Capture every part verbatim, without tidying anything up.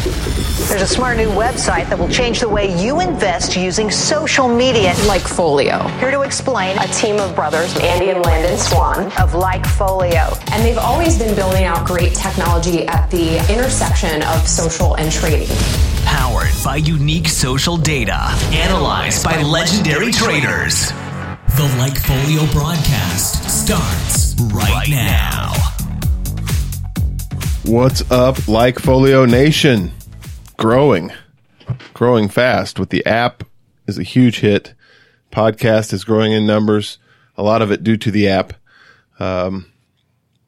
There's a smart new website that will change the way you invest using social media. Likefolio. Here to explain, a team of brothers, Andy and Landon Swan, of Likefolio. And they've always been building out great technology at the intersection of social and trading. Powered by unique social data, analyzed by legendary traders. The Likefolio broadcast starts right now. What's up, Likefolio Nation? Growing, growing fast. With the app is a huge hit. Podcast is growing in numbers. A lot of it due to the app. Um,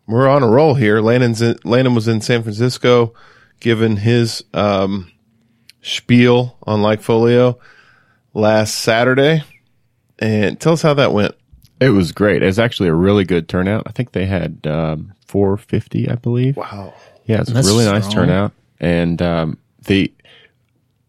we're on a roll here. Landon's in, Landon was in San Francisco, giving his um, spiel on Likefolio last Saturday, and tell us how that went. It was great. It was actually a really good turnout. I think they had um, four fifty, I believe. Wow. Yeah, it's a really strong. Nice turnout. And um, the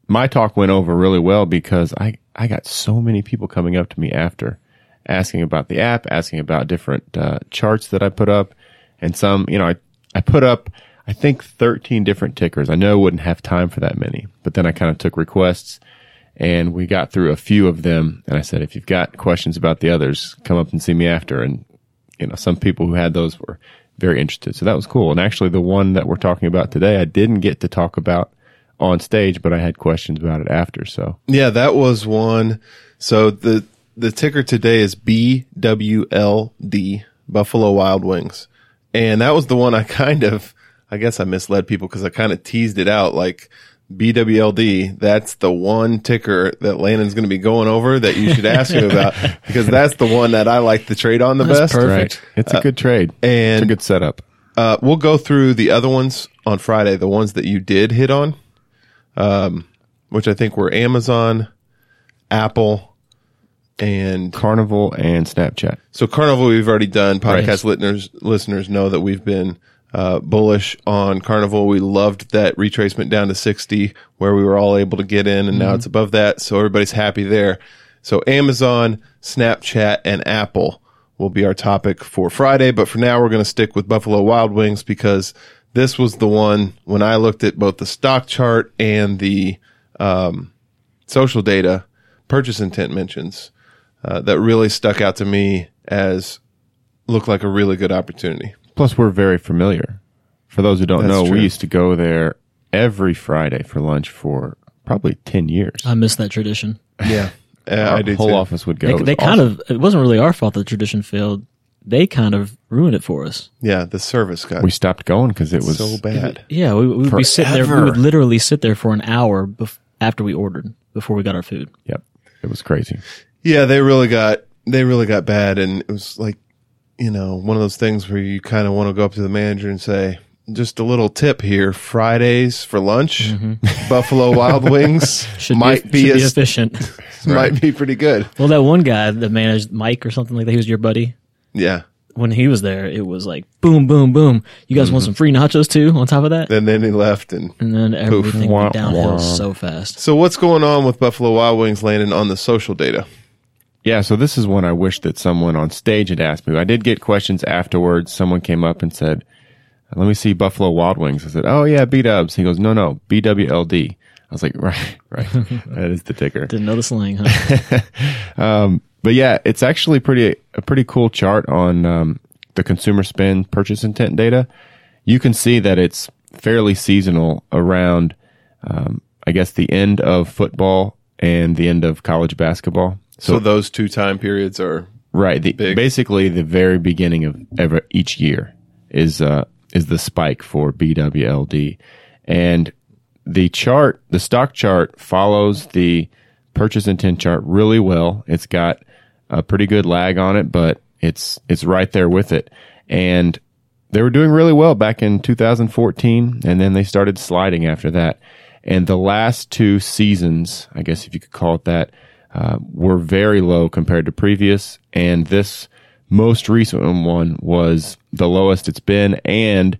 my talk went over really well because I, I got so many people coming up to me after, asking about the app, asking about different uh, charts that I put up. And some, you know, I, I put up, I think, thirteen different tickers. I know I wouldn't have time for that many, but then I kind of took requests, and we got through a few of them. And I said, if you've got questions about the others, come up and see me after. And, you know, some people who had those were very interested. So that was cool. And actually, the one that we're talking about today, I didn't get to talk about on stage, but I had questions about it after. So yeah, that was one. So the the ticker today is B W L D, Buffalo Wild Wings. And that was the one I kind of, I guess I misled people because I kind of teased it out like B W L D. That's the one ticker that Landon's going to be going over that you should ask him about, because that's the one that I like to trade on the that's best. Perfect. Right. It's uh, a good trade. And it's a good setup. Uh, we'll go through the other ones on Friday, the ones that you did hit on, um, which I think were Amazon, Apple, and Carnival and Snapchat. So Carnival we've already done. Podcast right. listeners listeners know that we've been Uh, bullish on Carnival. We loved that retracement down to sixty where we were all able to get in, and mm-hmm. now it's above that. So everybody's happy there. So Amazon, Snapchat, and Apple will be our topic for Friday. But for now, we're going to stick with Buffalo Wild Wings because this was the one when I looked at both the stock chart and the um, social data purchase intent mentions uh, that really stuck out to me as looked like a really good opportunity. Plus, we're very familiar. For those who don't That's know, true. We used to go there every Friday for lunch for probably ten years. I miss that tradition. Yeah. yeah our I whole too. Office would go. They, they kind awesome. of, it wasn't really our fault that tradition failed. They kind of ruined it for us. Yeah, the service got. We stopped going because it was so bad. It, yeah, we would be sitting there. We would literally sit there for an hour bef- after we ordered, before we got our food. Yep. It was crazy. Yeah, they really got, they really got bad. And it was like, you know, one of those things where you kind of want to go up to the manager and say, just a little tip here, Fridays for lunch, mm-hmm. Buffalo Wild Wings should might be, be, should be as, efficient. Might be pretty good. Well, that one guy that managed Mike or something like that, he was your buddy. Yeah. When he was there, it was like, boom, boom, boom. You guys mm-hmm. want some free nachos too on top of that? And then he left and And then everything poof. went downhill wah. so fast. So what's going on with Buffalo Wild Wings, Landon, on the social data? Yeah, so this is one I wish that someone on stage had asked me. I did get questions afterwards. Someone came up and said, let me see Buffalo Wild Wings. I said, oh, yeah, B-dubs. He goes, no, no, B W L D. I was like, right, right. That is the ticker. Didn't know the slang, huh? um, but, yeah, it's actually pretty a pretty cool chart on um, the consumer spend purchase intent data. You can see that it's fairly seasonal around, um, I guess, the end of football and the end of college basketball. So, so those two time periods are right. The, basically, the very beginning of ever each year is uh, is the spike for B W L D, and the chart, the stock chart, follows the purchase intent chart really well. It's got a pretty good lag on it, but it's it's right there with it. And they were doing really well back in two thousand fourteen, and then they started sliding after that. And the last two seasons, I guess if you could call it that, Uh, were very low compared to previous, and this most recent one was the lowest it's been, and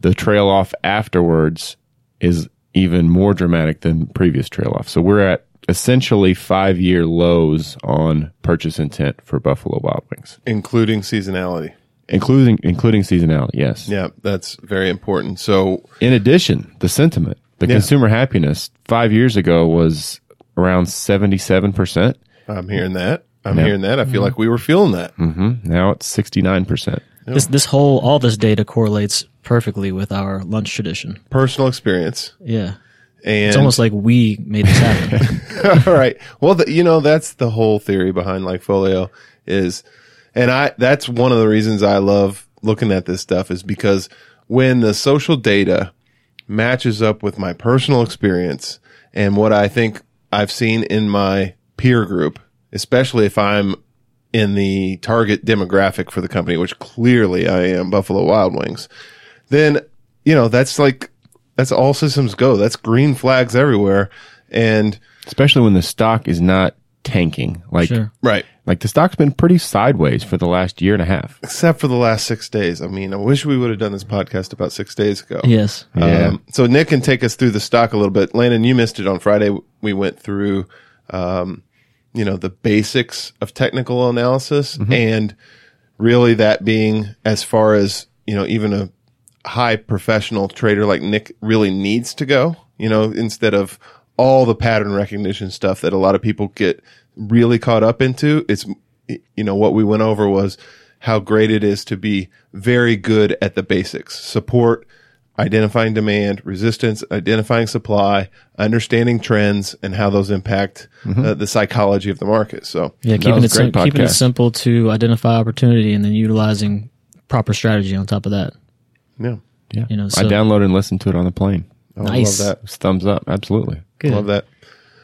the trail off afterwards is even more dramatic than previous trail off. So we're at essentially five-year lows on purchase intent for Buffalo Wild Wings. Including seasonality. Including including seasonality, yes. Yeah, that's very important. So in addition, the sentiment. The yeah. consumer happiness five years ago was around seventy-seven percent. I'm hearing that. I'm now, hearing that. I feel mm-hmm. like we were feeling that. Mm-hmm. Now it's sixty-nine percent. Yeah. This this whole, all this data correlates perfectly with our lunch tradition. Personal experience. Yeah. And it's almost like we made this happen. All right. Well, the, you know, that's the whole theory behind Likefolio is, and I, that's one of the reasons I love looking at this stuff is because when the social data matches up with my personal experience and what I think I've seen in my peer group, especially if I'm in the target demographic for the company, which clearly I am, Buffalo Wild Wings, then, you know, that's like, that's all systems go. That's green flags everywhere. And especially when the stock is not tanking. Like, sure. Right. Like the stock's been pretty sideways for the last year and a half. Except for the last six days. I mean, I wish we would have done this podcast about six days ago. Yes. Um, yeah. So Nick can take us through the stock a little bit. Landon, you missed it on Friday. We went through, um, you know, the basics of technical analysis mm-hmm. and really that being as far as, you know, even a high professional trader like Nick really needs to go, you know, instead of all the pattern recognition stuff that a lot of people get really caught up into. It's, you know, what we went over was how great it is to be very good at the basics: support, identifying demand, resistance, identifying supply, understanding trends and how those impact mm-hmm. uh, the psychology of the market. So yeah, keeping it, sim- keeping it simple to identify opportunity and then utilizing proper strategy on top of that. Yeah, yeah. You know, so. I downloaded and listened to it on the plane. Oh, nice. I love that. Thumbs up. Absolutely. Good. Love that.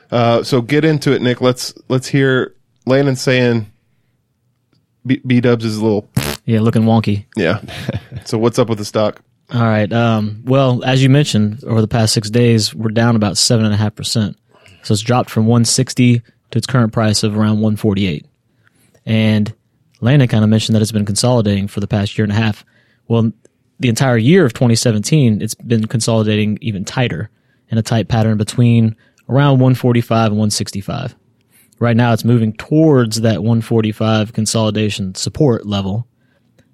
Uh, so get into it, Nick. Let's let's hear Landon saying B, B Dubs is a little yeah looking wonky. Yeah. So what's up with the stock? All right. Um, well, as you mentioned, over the past six days, we're down about seven and a half percent. So it's dropped from one sixty to its current price of around one forty-eight. And Landon kind of mentioned that it's been consolidating for the past year and a half. Well, the entire year of twenty seventeen, it's been consolidating even tighter in a tight pattern between around one forty-five and one sixty-five. Right now, it's moving towards that one forty-five consolidation support level.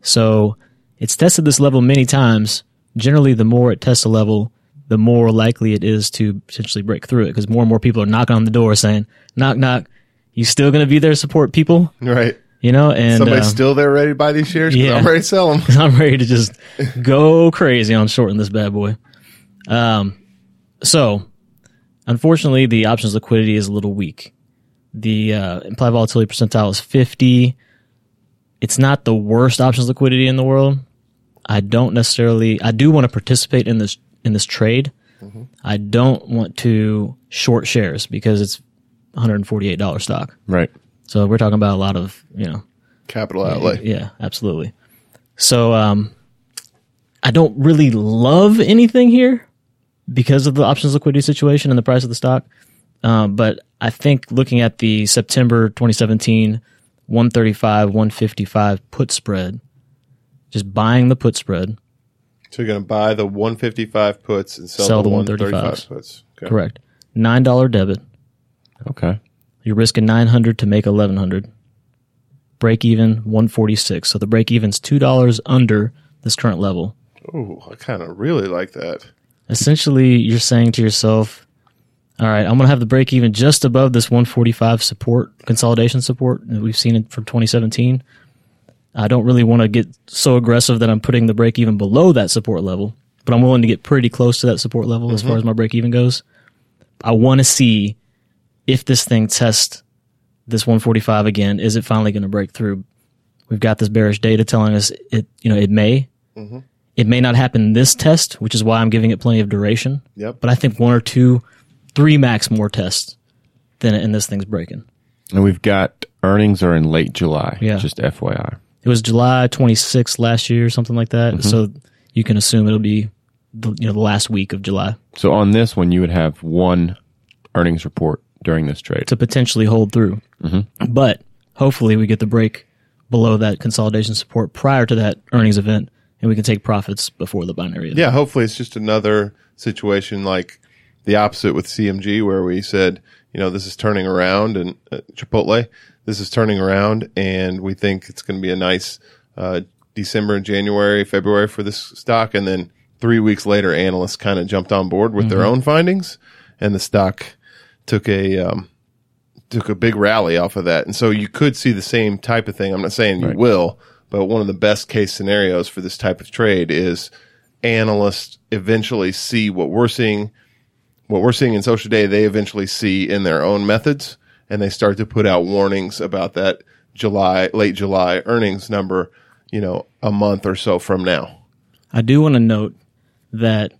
So it's tested this level many times. Generally, the more it tests a level, the more likely it is to potentially break through it because more and more people are knocking on the door saying, knock, knock, you still going to be there to support people? Right. You know, and somebody's uh, still there ready to buy these shares because yeah, I'm ready to sell them. I'm ready to just go crazy on shorting this bad boy. Um, so, unfortunately, the options liquidity is a little weak. The uh, implied volatility percentile is fifty. It's not the worst options liquidity in the world. I don't necessarily. I do want to participate in this in this trade. Mm-hmm. I don't want to short shares because it's one hundred forty-eight dollars stock. Right. So we're talking about a lot of, you know, capital outlay. Yeah, yeah, absolutely. So um, I don't really love anything here because of the options liquidity situation and the price of the stock. Uh, but I think looking at the September twenty seventeen one thirty-five, one fifty-five put spread, just buying the put spread. So you're going to buy the one fifty-five puts and sell, sell the, the one thirty-five puts. Okay. Correct. nine dollars debit. Okay. You're risking nine hundred to make eleven hundred. Break even one forty-six. So the break even's two dollars under this current level. Oh, I kind of really like that. Essentially, you're saying to yourself, all right, I'm going to have the break even just above this one forty-five support, consolidation support that we've seen it from twenty seventeen. I don't really want to get so aggressive that I'm putting the break even below that support level, but I'm willing to get pretty close to that support level mm-hmm. as far as my break even goes. I want to see if this thing tests this one forty-five again, is it finally going to break through? We've got this bearish data telling us it, you know, it may. Mm-hmm. It may not happen this test, which is why I'm giving it plenty of duration. Yep. But I think one or two, three max more tests, then and this thing's breaking. And we've got earnings are in late July. Yeah. Just F Y I. It was July twenty-sixth last year or something like that. Mm-hmm. So you can assume it'll be the, you know, the last week of July. So on this one, you would have one earnings report during this trade to potentially hold through. Mm-hmm. But hopefully we get the break below that consolidation support prior to that earnings event and we can take profits before the binary event. Yeah, hopefully it's just another situation like the opposite with C M G where we said, you know, this is turning around and uh, Chipotle, this is turning around and we think it's going to be a nice uh, December and January, February for this stock and then three weeks later, analysts kind of jumped on board with mm-hmm. their own findings, and the stock took a um, took a big rally off of that. And so you could see the same type of thing. I'm not saying you right. will, but one of the best case scenarios for this type of trade is analysts eventually see what we're seeing, what we're seeing in social data, they eventually see in their own methods, and they start to put out warnings about that July, late July earnings number, you know, a month or so from now. I do want to note that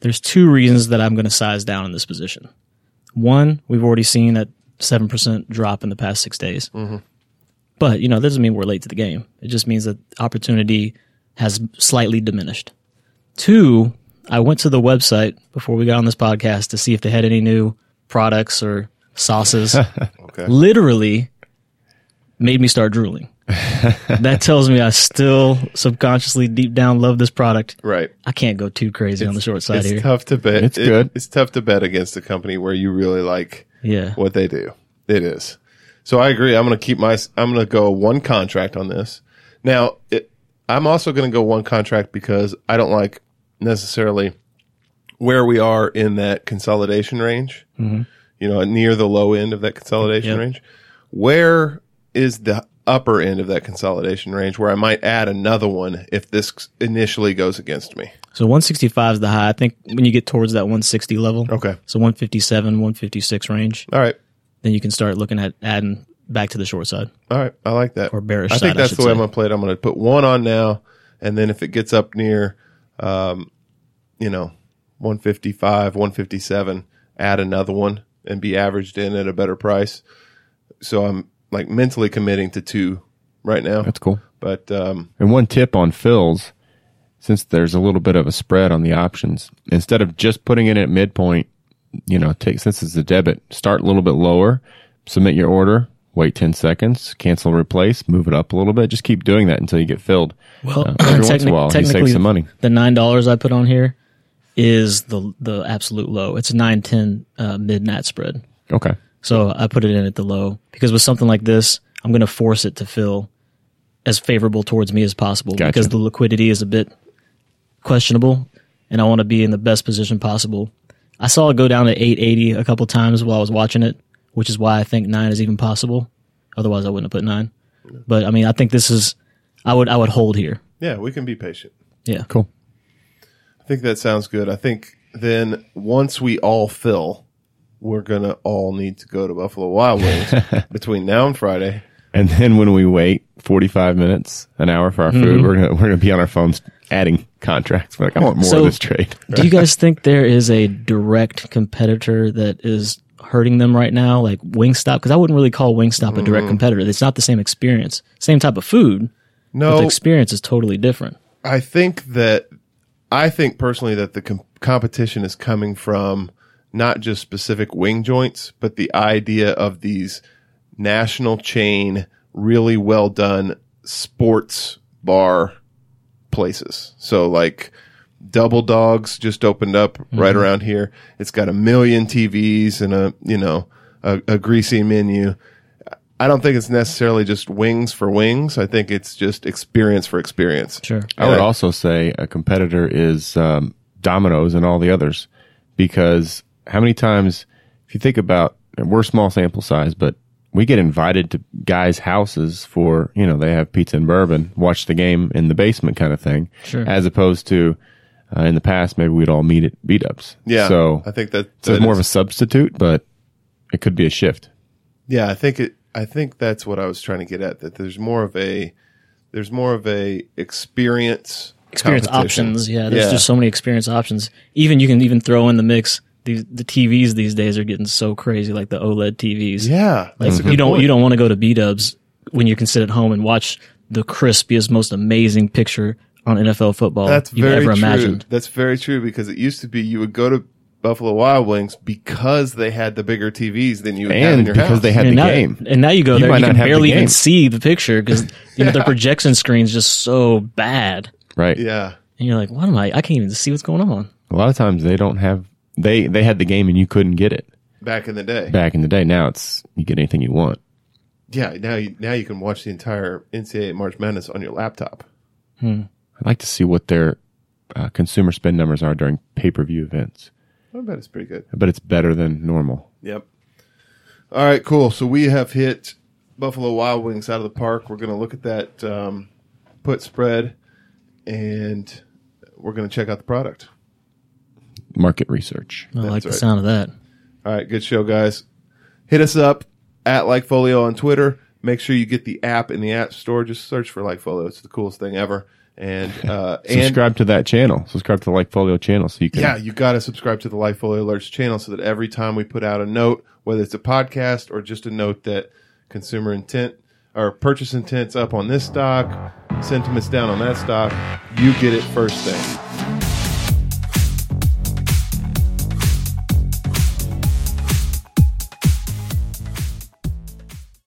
there's two reasons that I'm going to size down in this position. One, we've already seen that seven percent drop in the past six days. Mm-hmm. But, you know, that doesn't mean we're late to the game. It just means that opportunity has slightly diminished. Two, I went to the website before we got on this podcast to see if they had any new products or sauces. Okay. Literally made me start drooling. That tells me I still subconsciously deep down love this product. Right. I can't go too crazy it's, on the short side it's here. It's tough to bet. It's it, good. It's tough to bet against a company where you really like yeah. what they do. It is. So I agree. I'm going to keep my, I'm going to go one contract on this. Now, it, I'm also going to go one contract because I don't like necessarily where we are in that consolidation range, mm-hmm. you know, near the low end of that consolidation yep. range. Where is the upper end of that consolidation range where I might add another one if this initially goes against me? So one sixty-five is the high. I think when you get towards that one sixty level. Okay. So one fifty-seven, one fifty-six range. All right. Then you can start looking at adding back to the short side. All right. I like that. Or bearish side, I think that's I the way say. I'm going to play it. I'm going to put one on now, and then if it gets up near, um, you know, one fifty-five, one fifty-seven, add another one and be averaged in at a better price. So I'm like mentally committing to two right now. That's cool. But um, and one tip on fills, since there's a little bit of a spread on the options, instead of just putting it at midpoint, you know, take, since it's a debit, start a little bit lower, submit your order, wait ten seconds, cancel, replace, move it up a little bit. Just keep doing that until you get filled. Well, uh, every technic- once in a while, you save some money. The nine dollars I put on here is the the absolute low. It's a nine ten uh, mid-nat spread. Okay. So I put it in at the low because with something like this, I'm going to force it to fill as favorable towards me as possible gotcha. Because the liquidity is a bit questionable, and I want to be in the best position possible. I saw it go down to eight eighty a couple times while I was watching it, which is why I think nine is even possible. Otherwise, I wouldn't have put nine. But, I mean, I think this is – I would I would hold here. Yeah, we can be patient. Yeah. Cool. I think that sounds good. I think then once we all fill, we're going to all need to go to Buffalo Wild Wings between now and Friday. And then when we wait forty-five minutes, an hour for our mm-hmm. food, we're gonna we're gonna be on our phones adding contracts. We're like, I want more so, of this trade. Do you guys think there is a direct competitor that is hurting them right now, like Wingstop? Because I wouldn't really call Wingstop mm-hmm. a direct competitor. It's not the same experience, same type of food. No, but the experience is totally different. I think that I think personally that the com- competition is coming from not just specific wing joints, but the idea of these national chain, really well done sports bar places. So like Double Dogs just opened up mm-hmm. right around here. It's got a million T Vs and a, you know, a, a greasy menu. I don't think it's necessarily just wings for wings. I think it's just experience for experience. Sure. And I would I, also say a competitor is um, Domino's and all the others, because how many times, if you think about, and we're small sample size, but we get invited to guys' houses for, you know, they have pizza and bourbon, watch the game in the basement kind of thing. Sure. As opposed to uh, in the past, maybe we'd all meet at Beat-Ups. Yeah. So I think that, that so it's more is. of a substitute, but it could be a shift. Yeah, I think it. I think that's what I was trying to get at. That there's more of a there's more of a experience experience options. Yeah, there's yeah. just so many experience options. Even you can even throw in the mix. These, the T Vs these days are getting so crazy, like the OLED T Vs. Yeah, like that's a good you don't point. You don't want to go to B-Dubs when you can sit at home and watch the crispiest, most amazing picture on N F L football that's you've very ever true. imagined. That's very true, because it used to be you would go to Buffalo Wild Wings because they had the bigger T Vs than you would and have in your because house. They had and the now, game. And now you go you there, might you can barely even see the picture because you yeah. know the projection screen's just so bad. Right. Yeah. And you're like, what am I? I can't even see what's going on. A lot of times they don't have. They they had the game and you couldn't get it back in the day. Back in the day, now it's you get anything you want. Yeah, now you now you can watch the entire N C double A March Madness on your laptop. Hmm. I'd like to see what their uh, consumer spend numbers are during pay-per-view events. I bet it's pretty good. I bet it's better than normal. Yep. All right, cool. So we have hit Buffalo Wild Wings out of the park. We're going to look at that um, put spread, and we're going to check out the product. Market research. I That's like the right. sound of that. All right, good show, guys. Hit us up at Likefolio on Twitter. Make sure you get the app in the app store. Just search for Likefolio. It's the coolest thing ever. And uh, subscribe and, to that channel. Subscribe to the Likefolio channel so you can. Yeah, you got to subscribe to the Likefolio Alerts channel so that every time we put out a note, whether it's a podcast or just a note that consumer intent or purchase intent's up on this stock, sentiment's down on that stock, you get it first thing.